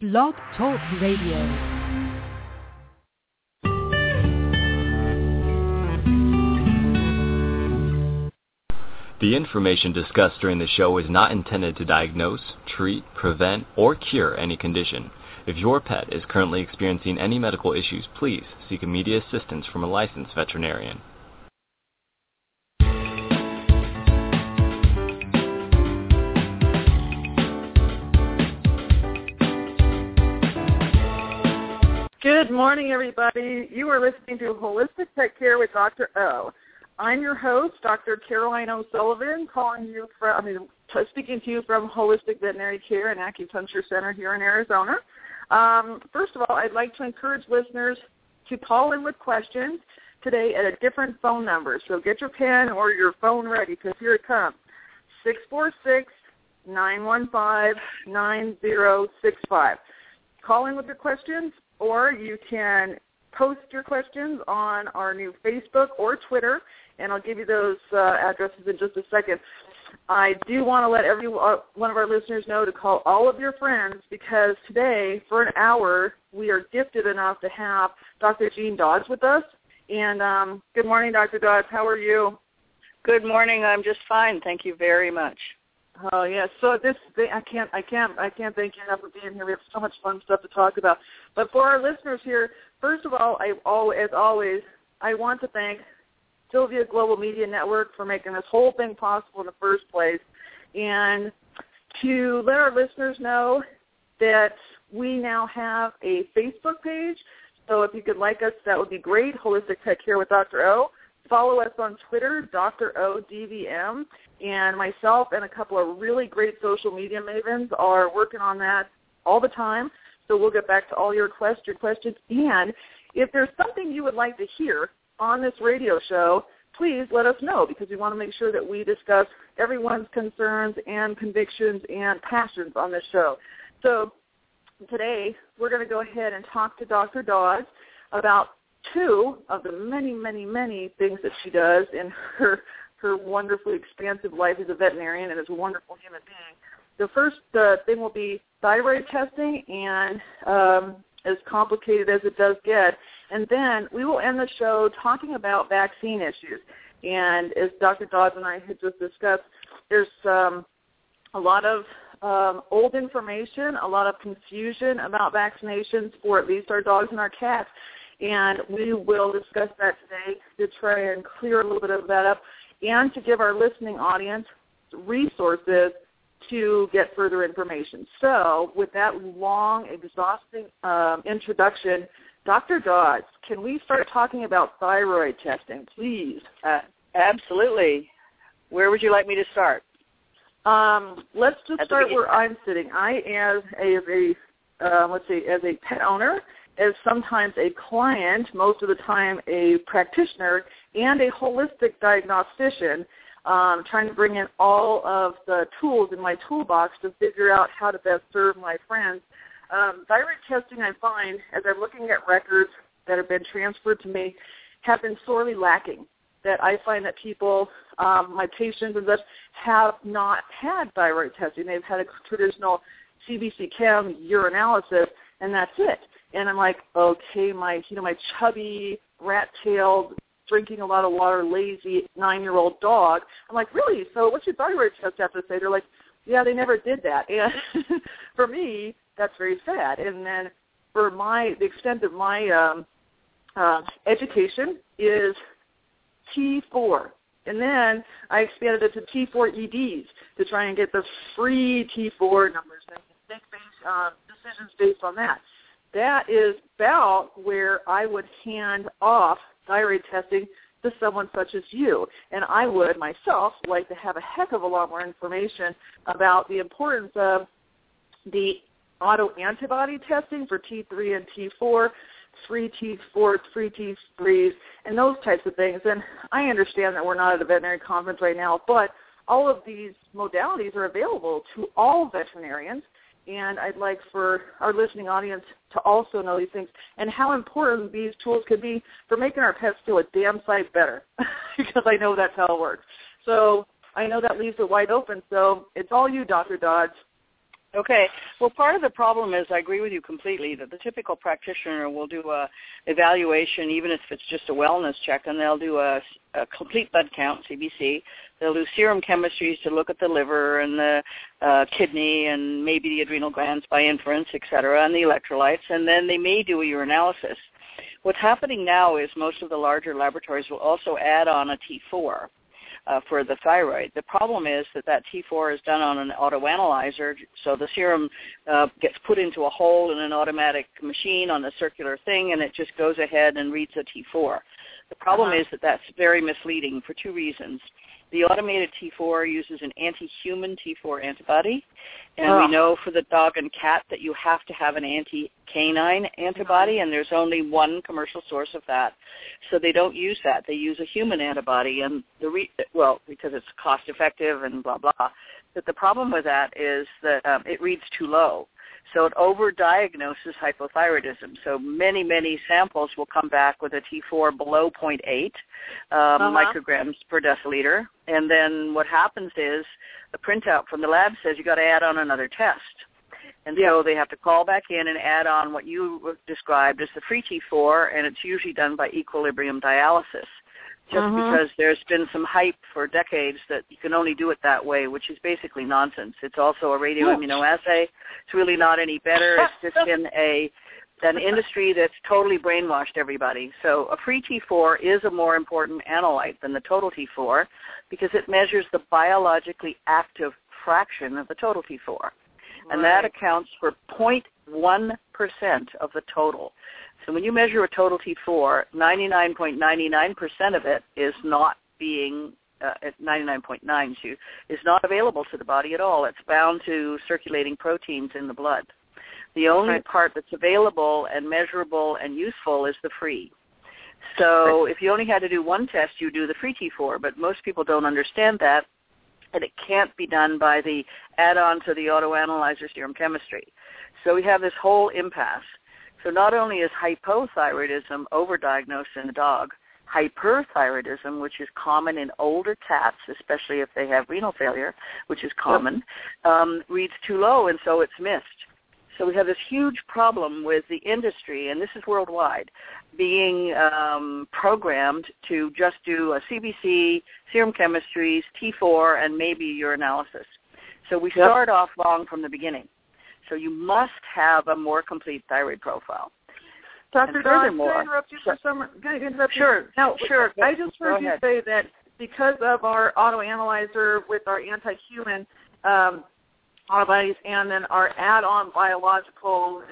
Blog Talk Radio. The information discussed during the show is not intended to diagnose, treat, prevent, or cure any condition. If your pet is currently experiencing any medical issues, please seek immediate assistance from a licensed veterinarian. Good morning, everybody. You are listening to Holistic Pet Care with Dr. O. I'm your host, Dr. Caroline O'Sullivan, speaking to you from Holistic Veterinary Care and Acupuncture Center here in Arizona. First of all, I'd like to encourage listeners to call in with questions today at a different phone number. So get your pen or your phone ready, because here it comes, 646-915-9065. Call in with your questions, or you can post your questions on our new Facebook or Twitter, and I'll give you those addresses in just a second. I do want to let every one of our listeners know to call all of your friends, because today, for an hour, we are gifted enough to have Dr. Jean Dodds with us. And good morning, Dr. Dodds. How are you? Good morning. I'm just fine. Thank you very much. Oh yes. So I can't thank you enough for being here. We have so much fun stuff to talk about. But for our listeners here, first of all, I want to thank Sylvia Global Media Network for making this whole thing possible in the first place, and to let our listeners know that we now have a Facebook page. So if you could like us, that would be great. Holistic Pet Care with Dr. O. Follow us on Twitter, Dr. O DVM, and myself and a couple of really great social media mavens are working on that all the time. So we'll get back to all your questions. And if there's something you would like to hear on this radio show, please let us know, because we want to make sure that we discuss everyone's concerns and convictions and passions on this show. So today we're going to go ahead and talk to Dr. Dodds about two of the many, many, many things that she does in her wonderfully expansive life as a veterinarian and as a wonderful human being. The first thing will be thyroid testing, and as complicated as it does get. And then we will end the show talking about vaccine issues. And as Dr. Dodds and I had just discussed, there's a lot of old information, a lot of confusion about vaccinations for at least our dogs and our cats. And we will discuss that today to try and clear a little bit of that up, and to give our listening audience resources to get further information. So with that long, exhausting introduction, Dr. Dodds, can we start talking about thyroid testing, please? Absolutely. Where would you like me to start? Let's just start where I'm sitting. I, as a pet owner, as sometimes a client, most of the time a practitioner, and a holistic diagnostician, trying to bring in all of the tools in my toolbox to figure out how to best serve my friends. Thyroid testing, I find, as I'm looking at records that have been transferred to me, have been sorely lacking, that I find that people, my patients and such, have not had thyroid testing. They've had a traditional CBC chem urinalysis, and that's it. And I'm like, okay, my chubby, rat-tailed, drinking a lot of water, lazy 9-year-old dog. I'm like, really? So what's your thyroid test have to say? They're like, yeah, they never did that. And for me, that's very sad. And then for the extent of my education is T4. And then I expanded it to T4 EDs to try and get the free T4 numbers and make decisions based on that. That is about where I would hand off thyroid testing to someone such as you. And I would, myself, like to have a heck of a lot more information about the importance of the autoantibody testing for T3 and T4, free T3s, and those types of things. And I understand that we're not at a veterinary conference right now, but all of these modalities are available to all veterinarians. And I'd like for our listening audience to also know these things and how important these tools could be for making our pets feel a damn sight better, because I know that's how it works. So I know that leaves it wide open. So it's all you, Dr. Dodds. Okay. Well, part of the problem is I agree with you completely that the typical practitioner will do a evaluation, even if it's just a wellness check, and they'll do a complete blood count, CBC. They'll do serum chemistries to look at the liver and the kidney and maybe the adrenal glands by inference, et cetera, and the electrolytes, and then they may do a urinalysis. What's happening now is most of the larger laboratories will also add on a T4. For the thyroid. The problem is that T4 is done on an autoanalyzer, so the serum gets put into a hole in an automatic machine on a circular thing, and it just goes ahead and reads a T4. The problem is that's very misleading for two reasons. The automated T4 uses an anti-human T4 antibody, and we know for the dog and cat that you have to have an anti-canine antibody, and there's only one commercial source of that. So they don't use that. They use a human antibody, and because it's cost-effective and blah, blah. But the problem with that is that it reads too low. So it over-diagnoses hypothyroidism. So many, many samples will come back with a T4 below 0.8 micrograms per deciliter. And then what happens is the printout from the lab says you got to add on another test. And so they have to call back in and add on what you described as the free T4, and it's usually done by equilibrium dialysis. Just because there's been some hype for decades that you can only do it that way, which is basically nonsense. It's also a radioimmunoassay. It's really not any better. It's just in an industry that's totally brainwashed everybody. So a free T4 is a more important analyte than the total T4 because it measures the biologically active fraction of the total T4. Right. And that accounts for 0.1% of the total. So when you measure a total T4, 99.99% of it is not being at 99.92 is not available to the body at all. It's bound to circulating proteins in the blood. The only part that's available and measurable and useful is the free. So if you only had to do one test, you do the free T4, but most people don't understand that, and it can't be done by the add-on to the autoanalyzer serum chemistry. So we have this whole impasse. So not only is hypothyroidism overdiagnosed in the dog, hyperthyroidism, which is common in older cats, especially if they have renal failure, which is common, reads too low, and so it's missed. So we have this huge problem with the industry, and this is worldwide, being programmed to just do a CBC, serum chemistries, T4, and maybe urinalysis. So we start off wrong from the beginning. So you must have a more complete thyroid profile. Dr. Dodds, can I interrupt you for some? Sure. I just heard you say that because of our autoanalyzer with our anti-human antibodies and then our add-on biological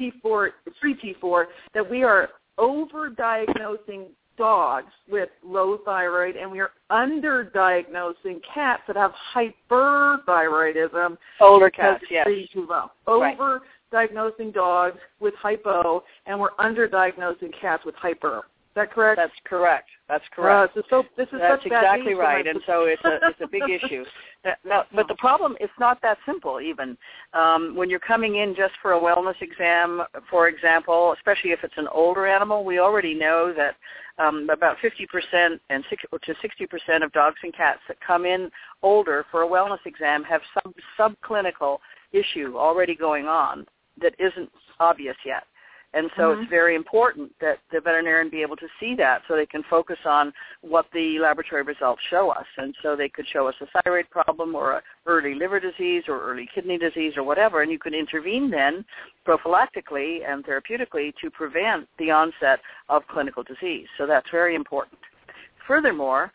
T4, free T4, that we are over-diagnosing dogs with low thyroid, and we are underdiagnosing cats that have hyperthyroidism. Older cats, yes. Overdiagnosing dogs with hypo, and we're underdiagnosing cats with hyper. Is that correct? That's correct. That's exactly right, and so it's a big issue. No, but the problem, it's not that simple even. When you're coming in just for a wellness exam, for example, especially if it's an older animal, we already know that about 50% and 60% of dogs and cats that come in older for a wellness exam have some subclinical issue already going on that isn't obvious yet. And so it's very important that the veterinarian be able to see that so they can focus on what the laboratory results show us. And so they could show us a thyroid problem or a early liver disease or early kidney disease or whatever, and you can intervene then prophylactically and therapeutically to prevent the onset of clinical disease. So that's very important. Furthermore,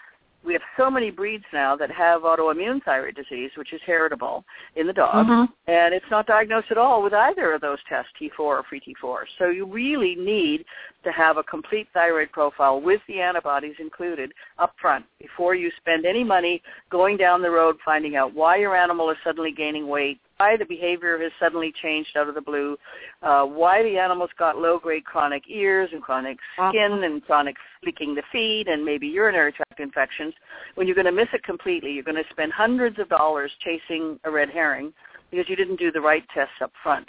we have so many breeds now that have autoimmune thyroid disease, which is heritable in the dog, and it's not diagnosed at all with either of those tests, T4 or free T4. So you really need to have a complete thyroid profile with the antibodies included up front before you spend any money going down the road finding out why your animal is suddenly gaining weight, why the behavior has suddenly changed out of the blue, why the animal's got low-grade chronic ears and chronic skin and chronic leaking the feed and maybe urinary tract infections. When you're going to miss it completely, you're going to spend hundreds of dollars chasing a red herring because you didn't do the right tests up front.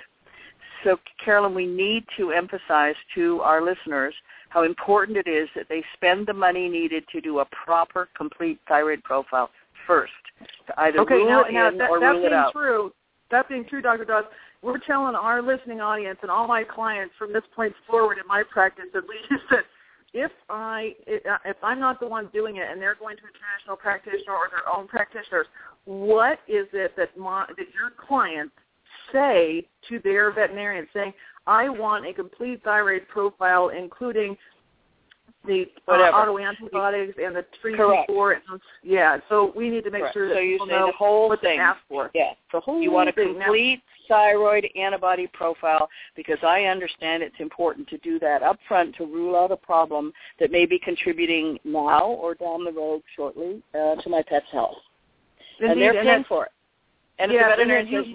So, Carolyn, we need to emphasize to our listeners how important it is that they spend the money needed to do a proper, complete thyroid profile first to either rule it in or rule it out. that being true, Dr. Dodds, we're telling our listening audience and all my clients from this point forward in my practice at least that if I'm not the one doing it and they're going to a traditional practitioner or their own practitioners, what is it that your clients say to their veterinarian, saying, I want a complete thyroid profile, including the autoantibiotics and the treatment for it. Yeah, so we need to make sure that people know what they ask for. Yeah. The whole thing. You want a complete thyroid antibody profile because I understand it's important to do that up front to rule out a problem that may be contributing now or down the road shortly to my pet's health. And they're paying for it. And if the veterinarian says,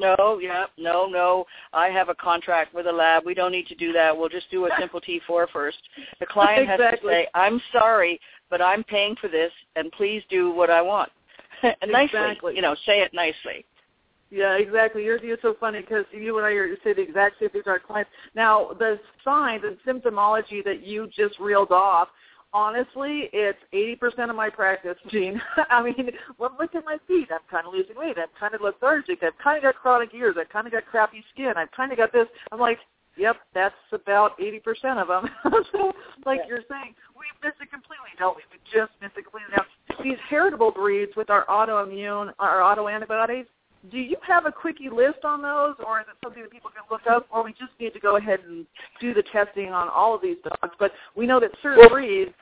no, I have a contract with a lab. We don't need to do that. We'll just do a simple T4 first. The client has to say, I'm sorry, but I'm paying for this, and please do what I want. And nicely, say it nicely. Yeah, exactly. You're so funny because you and I say the exact same things to our clients. Now, the signs and symptomology that you just reeled off, honestly, it's 80% of my practice, Jean. I mean, well, look at my feet. I'm kind of losing weight. I'm kind of lethargic. I've kind of got chronic ears. I've kind of got crappy skin. I've kind of got this. I'm like, yep, that's about 80% of them. So, you're saying, we miss it completely, don't we? We just miss it completely. Now, these heritable breeds with our autoantibodies, do you have a quickie list on those, or is it something that people can look up, or we just need to go ahead and do the testing on all of these dogs? But we know that certain breeds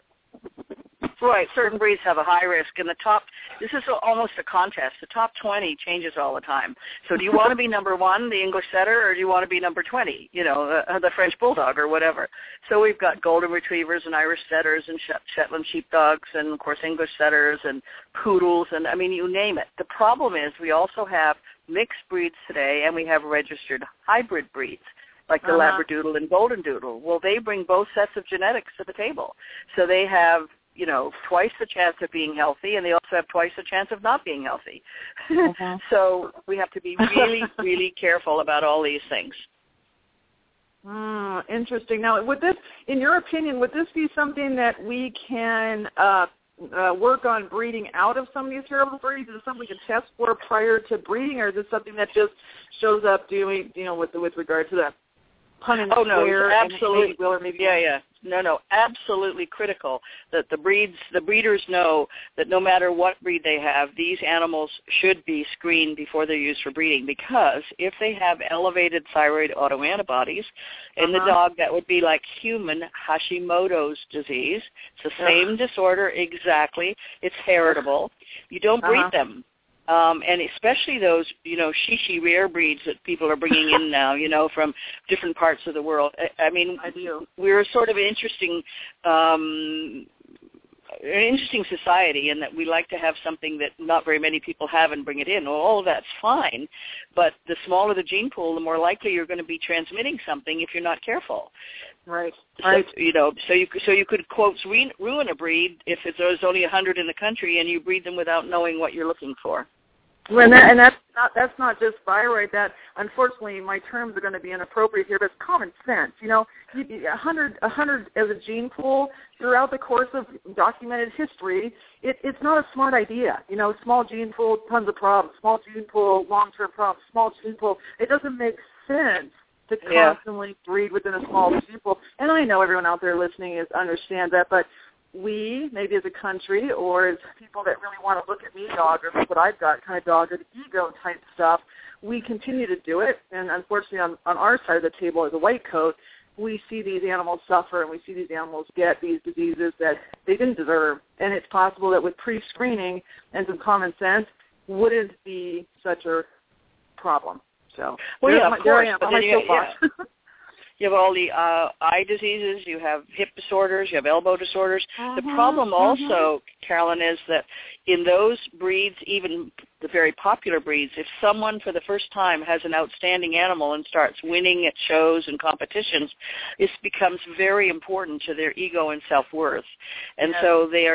have a high risk, and this is almost a contest. The top 20 changes all the time. So do you want to be number 1, the English setter, or do you want to be number 20, the French bulldog or whatever? So we've got golden retrievers and Irish setters and Shetland sheepdogs and, of course, English setters and poodles and, I mean, you name it. The problem is we also have mixed breeds today, and we have registered hybrid breeds, like the Labradoodle and Golden Doodle. Well, they bring both sets of genetics to the table. So they have, twice the chance of being healthy, and they also have twice the chance of not being healthy. Uh-huh. So we have to be really, really careful about all these things. Interesting. Now, would this, in your opinion, would this be something that we can work on breeding out of some of these heritable breeds? Is it something we can test for prior to breeding, or is it something that just shows up doing, with regard to that? Oh, no, absolutely. No, absolutely critical that the breeders know that no matter what breed they have, these animals should be screened before they're used for breeding, because if they have elevated thyroid autoantibodies in the dog, that would be like human Hashimoto's disease. It's the same disorder exactly. It's heritable. You don't breed them. And especially those, shishi rare breeds that people are bringing in now, from different parts of the world. We're sort of an interesting society in that we like to have something that not very many people have and bring it in. Well, all of that's fine, but the smaller the gene pool, the more likely you're going to be transmitting something if you're not careful. Right. So you could, quote, ruin a breed if there's only 100 in the country and you breed them without knowing what you're looking for. And that's not just thyroid. That, unfortunately, my terms are going to be inappropriate here, but it's common sense. 100 as a gene pool throughout the course of documented history, it's not a smart idea. Small gene pool, tons of problems. Small gene pool, long-term problems. Small gene pool. It doesn't make sense to constantly breed within a small gene pool. And I know everyone out there listening understands that, but we, maybe as a country or as people that really want to look at me dog or what I've got kind of dog or the ego type stuff, we continue to do it. And unfortunately on our side of the table as a white coat, we see these animals suffer and we see these animals get these diseases that they didn't deserve. And it's possible that with pre-screening and some common sense wouldn't be such a problem. So, of course. You have all the eye diseases, you have hip disorders, you have elbow disorders. The problem also, Carolyn, is that in those breeds, even the very popular breeds, if someone for the first time has an outstanding animal and starts winning at shows and competitions, this becomes very important to their ego and self-worth. And so they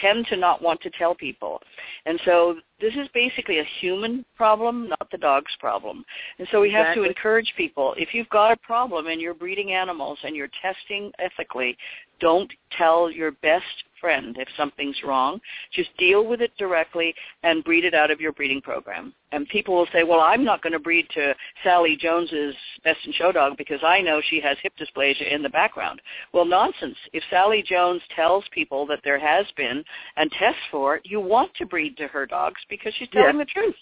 tend to not want to tell people. And so this is basically a human problem, not the dog's problem. And so we have to encourage people, if you've got a problem and you're breeding animals and you're testing ethically, Don't tell your best friend if something's wrong. Just deal with it directly and breed it out of your breeding program. And people will say, well, I'm not going to breed to Sally Jones's best in show dog because I know she has hip dysplasia in the background. Well, nonsense. If Sally Jones tells people that there has been and tests for it, you want to breed to her dogs because she's telling the truth.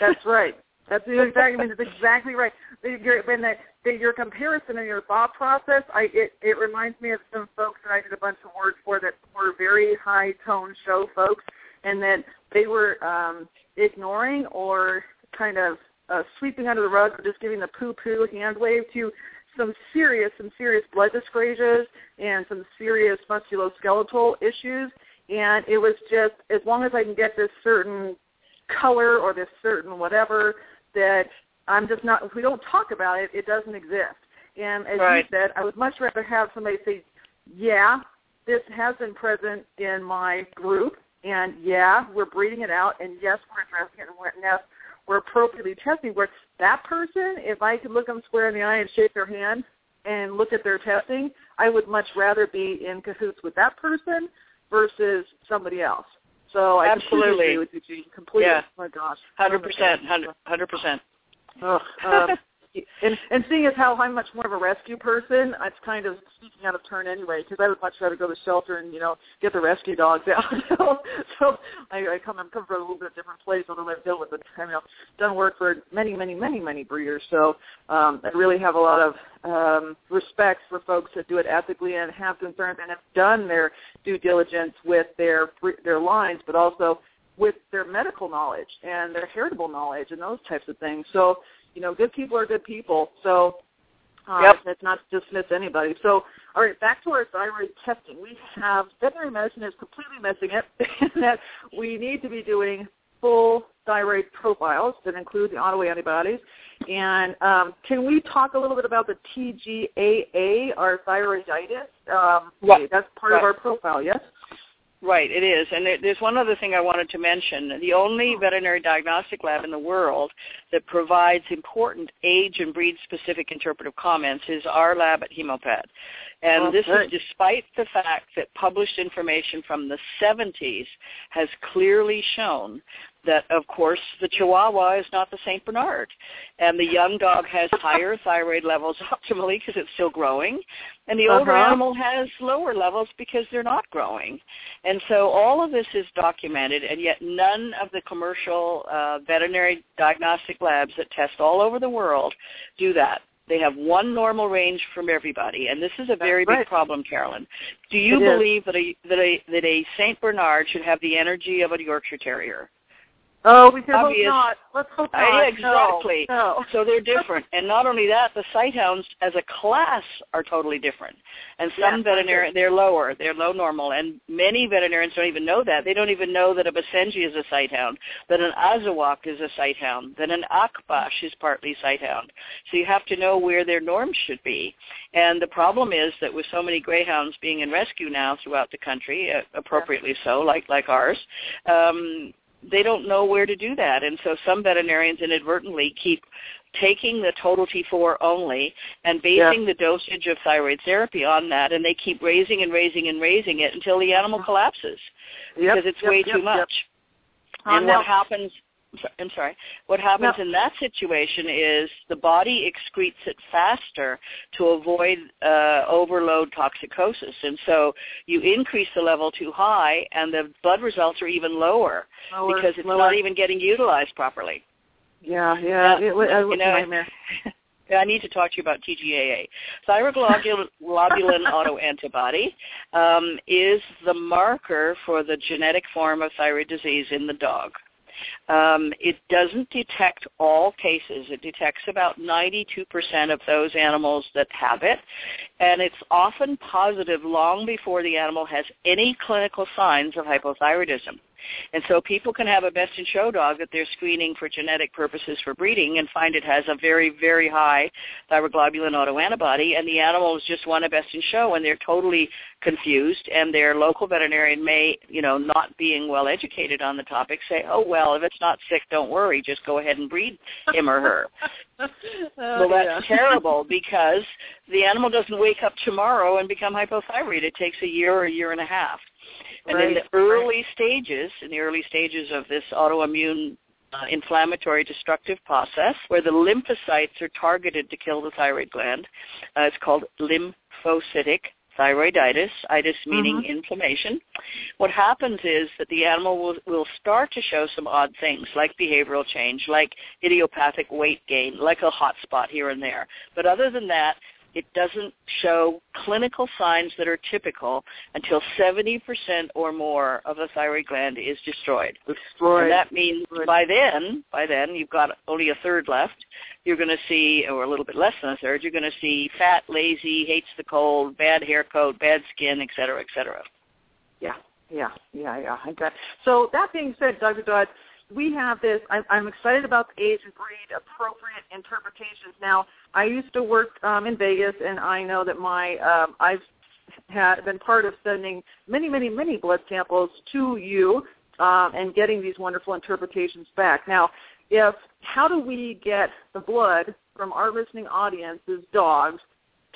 That's right. That's exactly right. Your comparison and your thought process, it reminds me of some folks that I did a bunch of work for that were very high-tone show folks, and that they were ignoring or kind of sweeping under the rug or just giving the poo-poo hand wave to some serious blood dyscrasias and some serious musculoskeletal issues. And it was just, as long as I can get this certain color or this certain whatever, that I'm just not, if we don't talk about it, it doesn't exist. And as you said, I would much rather have somebody say, yeah, this has been present in my group, and yeah, we're breeding it out, and yes, we're addressing it, and yes, we're appropriately testing. Where that person, if I could look them square in the eye and shake their hand and look at their testing, I would much rather be in cahoots with that person versus somebody else. So I absolutely agree with you, Jean. Completely. Yeah. Oh, my gosh. 100%. And seeing as how I'm much more of a rescue person, it's kind of speaking out of turn anyway, because I would much rather go to shelter and, get the rescue dogs out. So I come from a little bit of a different place, although I've dealt with it. I've done work for many, many, many, many breeders. So I really have a lot of respect for folks that do it ethically and have concerns and have done their due diligence with their lines, but also with their medical knowledge and their heritable knowledge and those types of things. So, good people are good people. So let's not dismiss anybody. So, all right, back to our thyroid testing. We have veterinary medicine is completely missing it that we need to be doing full thyroid profiles that include the autoantibodies. And can we talk a little bit about the TGAA, our thyroiditis? That's part of our profile, yes? Right, it is. And there's one other thing I wanted to mention. The only veterinary diagnostic lab in the world that provides important age and breed-specific interpretive comments is our lab at Hemopet. And this is despite the fact that published information from the 70s has clearly shown that, of course, the Chihuahua is not the St. Bernard. And the young dog has higher thyroid levels optimally because it's still growing. And the older animal has lower levels because they're not growing. And so all of this is documented, and yet none of the commercial veterinary diagnostic labs that test all over the world do that. They have one normal range from everybody, and this is a very big problem, Carolyn. Do you believe that a St. Bernard should have the energy of a Yorkshire Terrier? Oh, we can hope not. Let's hope not. Exactly. No. So they're different. And not only that, the sighthounds as a class are totally different. And some veterinarians, they're lower. They're low normal. And many veterinarians don't even know that. They don't even know that a Basenji is a sighthound, that an Azawakh is a sighthound, that an Akbash is partly sighthound. So you have to know where their norms should be. And the problem is that with so many greyhounds being in rescue now throughout the country, appropriately so, like ours, they don't know where to do that. And so some veterinarians inadvertently keep taking the total T4 only and basing the dosage of thyroid therapy on that, and they keep raising it until the animal collapses because it's way too much. And what happens... I'm sorry. What happens in that situation is the body excretes it faster to avoid overload toxicosis. And so you increase the level too high, and the blood results are even lower because it's not even getting utilized properly. Yeah. I need to talk to you about TGAA. Thyroglobulin autoantibody is the marker for the genetic form of thyroid disease in the dog. It doesn't detect all cases. It detects about 92% of those animals that have it, and it's often positive long before the animal has any clinical signs of hypothyroidism. And so people can have a best in show dog that they're screening for genetic purposes for breeding and find it has a very, very high thyroglobulin autoantibody, and the animals just won a best in show, and they're totally confused, and their local veterinarian may, not being well educated on the topic, say, oh, well, if it's not sick, don't worry, just go ahead and breed him or her. That's terrible, because the animal doesn't wake up tomorrow and become hypothyroid. It takes a year or a year and a half. And right. in the early stages of this autoimmune inflammatory destructive process, where the lymphocytes are targeted to kill the thyroid gland, it's called lymphocytic thyroiditis, itis meaning inflammation. What happens is that the animal will start to show some odd things, like behavioral change, like idiopathic weight gain, like a hot spot here and there. But other than that, it doesn't show clinical signs that are typical until 70% or more of the thyroid gland is destroyed. And that means by then you've got only a third left. You're going to see, or a little bit less than a third, you're going to see fat, lazy, hates the cold, bad hair coat, bad skin, et cetera, et cetera. Yeah. I got it. So that being said, Dr. Dodds, we have this, I'm excited about the age and breed appropriate interpretations. Now, I used to work in Vegas, and I know that I've been part of sending many, many, many blood samples to you and getting these wonderful interpretations back. Now, how do we get the blood from our listening audience's dogs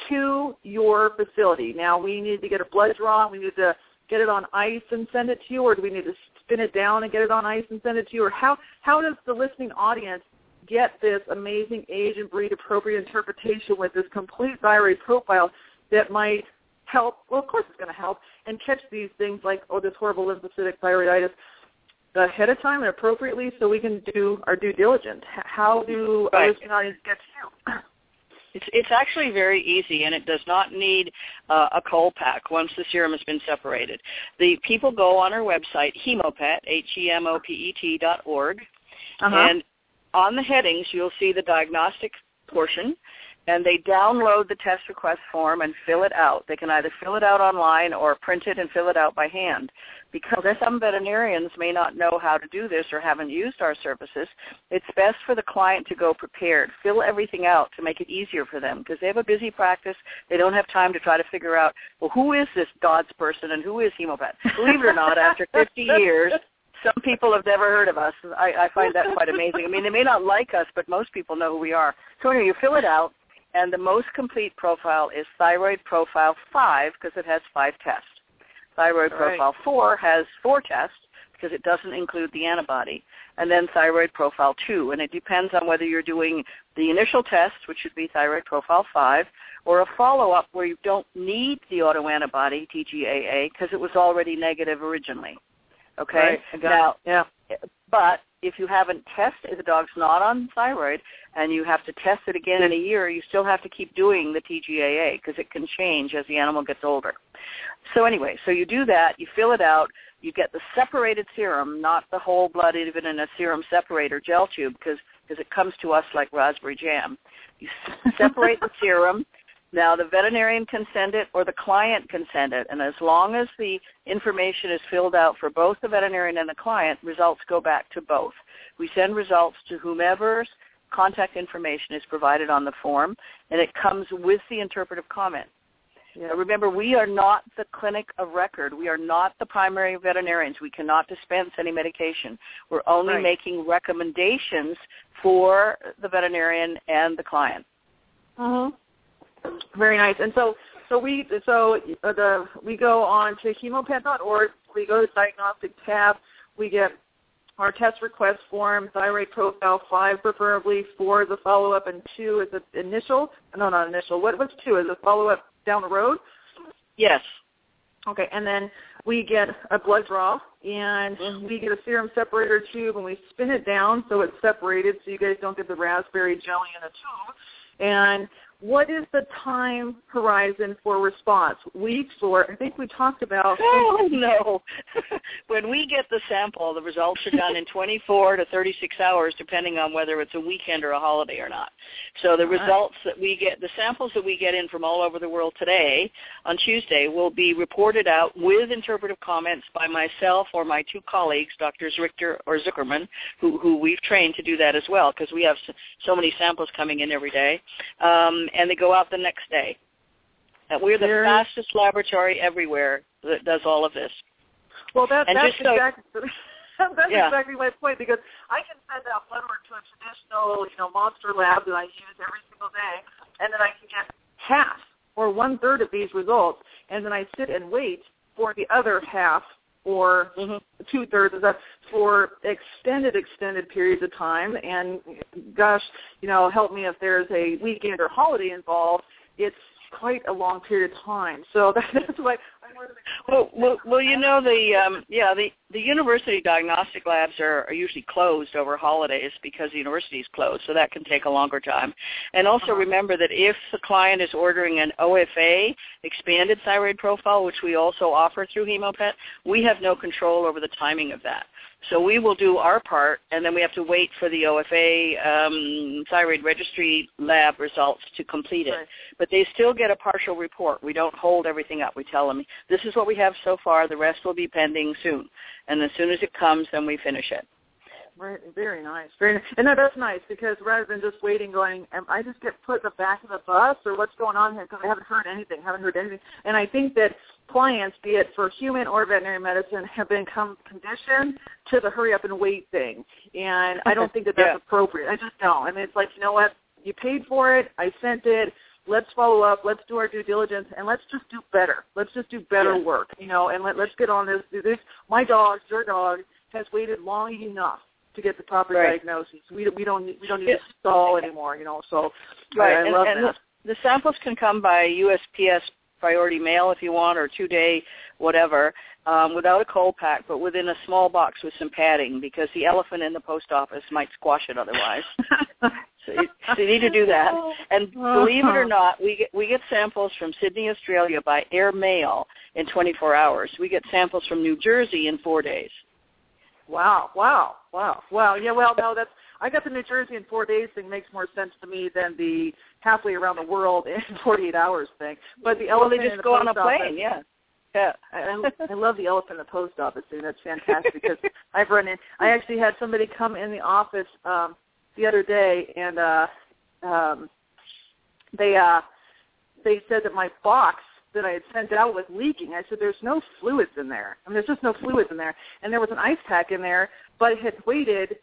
to your facility? Now, we need to get a blood draw. We need to get it on ice and send it to you, or do we need to spin it down and get it on ice and send it to you? Or how does the listening audience get this amazing age and breed appropriate interpretation with this complete thyroid profile that might help? Well, of course it's going to help, and catch these things like, this horrible lymphocytic thyroiditis ahead of time and appropriately, so we can do our due diligence. How do our listening audience get to you? It's actually very easy, and it does not need a cold pack once the serum has been separated. The people go on our website, Hemopet, HEMOPET.org, and on the headings you'll see the diagnostic portion, and they download the test request form and fill it out. They can either fill it out online or print it and fill it out by hand. Because some veterinarians may not know how to do this or haven't used our services, it's best for the client to go prepared, fill everything out to make it easier for them, because they have a busy practice. They don't have time to try to figure out, who is this Dodds person and who is Hemopet? Believe it or not, after 50 years, some people have never heard of us. I find that quite amazing. I mean, they may not like us, but most people know who we are. So anyway, you fill it out, and the most complete profile is Thyroid Profile 5, because it has 5 tests. Thyroid Profile 4 has 4 tests, because it doesn't include the antibody. And then Thyroid Profile 2, and it depends on whether you're doing the initial test, which should be Thyroid Profile 5, or a follow-up where you don't need the autoantibody, TGAA, because it was already negative originally. Okay? But if you haven't tested, if the dog's not on thyroid, and you have to test it again in a year, you still have to keep doing the TGAA, because it can change as the animal gets older. So anyway, so you do that, you fill it out, you get the separated serum, not the whole blood even in a serum separator gel tube, because it comes to us like raspberry jam. You separate the serum. Now, the veterinarian can send it, or the client can send it, and as long as the information is filled out for both the veterinarian and the client, results go back to both. We send results to whomever's contact information is provided on the form, and it comes with the interpretive comment. Yeah. Now, remember, we are not the clinic of record. We are not the primary veterinarians. We cannot dispense any medication. We're only making recommendations for the veterinarian and the client. Very nice. And so we go on to hemopet.org. We go to the diagnostic tab. We get our test request form, thyroid profile 5 preferably, 4 is a follow-up, and 2 is the initial. No, not initial. What's 2? Is a follow-up down the road? Yes. Okay, and then we get a blood draw, and we get a serum separator tube, and we spin it down so it's separated so you guys don't get the raspberry jelly in a tube. And what is the time horizon for response? Weeks, or I think we talked about... Oh, no. When we get the sample, the results are done in 24 to 36 hours, depending on whether it's a weekend or a holiday or not. So the results that we get, the samples that we get in from all over the world today on Tuesday will be reported out with interpretive comments by myself or my two colleagues, Drs. Richter or Zuckerman, who we've trained to do that as well, because we have so many samples coming in every day. And they go out the next day. We're the fastest laboratory everywhere that does all of this. Well, that's exactly my point, because I can send out blood work to a traditional, monster lab that I use every single day, and then I can get half or one-third of these results, and then I sit and wait for the other half or two-thirds of that for extended periods of time. And, gosh, help me if there's a weekend or holiday involved. It's quite a long period of time. So that's why I wanted to make sure. Well, the university diagnostic labs are usually closed over holidays because the university is closed, so that can take a longer time. And also remember that if the client is ordering an OFA, expanded thyroid profile, which we also offer through Hemopet, we have no control over the timing of that. So we will do our part, and then we have to wait for the OFA thyroid registry lab results to complete it. Right. But they still get a partial report. We don't hold everything up. We tell them, this is what we have so far. The rest will be pending soon. And as soon as it comes, then we finish it. Right. Very nice. Very nice. And that's nice, because rather than just waiting going, am I just get put in the back of the bus, or what's going on here? Because I haven't heard anything. And I think that clients, be it for human or veterinary medicine, have been conditioned to the hurry up and wait thing. And I don't think that that's appropriate. I just don't. I mean, it's like, you know what? You paid for it. I sent it. Let's follow up. Let's do our due diligence, and let's just do better. Let's just do better work, and let's get on this. Do this. My dog, your dog, has waited long enough to get the proper diagnosis. We don't need to stall anymore, So I love that. The samples can come by USPS priority mail if you want, or 2-day whatever, without a cold pack, but within a small box with some padding, because the elephant in the post office might squash it otherwise. So you need to do that. And believe it or not, we get samples from Sydney, Australia by air mail in 24 hours. We get samples from New Jersey in 4 days. Wow. Yeah, well, no, I got the New Jersey in 4 days thing makes more sense to me than the halfway around the world in 48 hours thing. But the elephant they just go on a plane, Yeah. I love the elephant in the post office thing. That's fantastic, because I actually had somebody come in the office the other day, and they said that my box that I had sent out was leaking. I said, there's no fluids in there. I mean, there's just no fluids in there. And there was an ice pack in there, but it had waited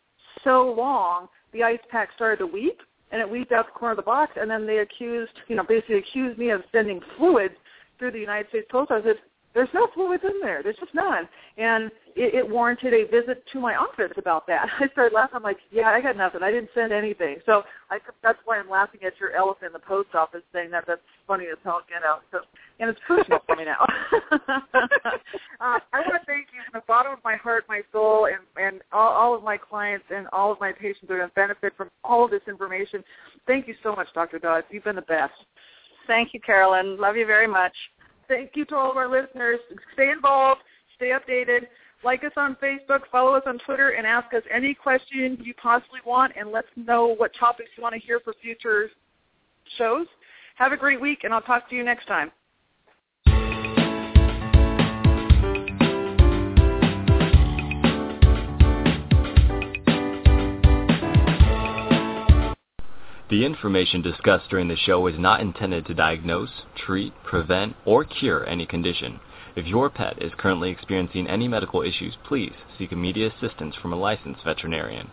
so long, the ice pack started to weep, and it weeped out the corner of the box, and then they accused me of sending fluids through the United States Post Office. I said, there's no fluids in there. There's just none. And it warranted a visit to my office about that. I started laughing. I'm like, I got nothing. I didn't send anything. So that's why I'm laughing at your elephant in the post office thing. That's funny as hell. So, and it's personal for me now. I want to thank you from the bottom of my heart, my soul, and all of my clients and all of my patients are going to benefit from all of this information. Thank you so much, Dr. Dodds. You've been the best. Thank you, Carolyn. Love you very much. Thank you to all of our listeners. Stay involved. Stay updated. Like us on Facebook. Follow us on Twitter, and ask us any question you possibly want, and let us know what topics you want to hear for future shows. Have a great week, and I'll talk to you next time. The information discussed during the show is not intended to diagnose, treat, prevent, or cure any condition. If your pet is currently experiencing any medical issues, please seek immediate assistance from a licensed veterinarian.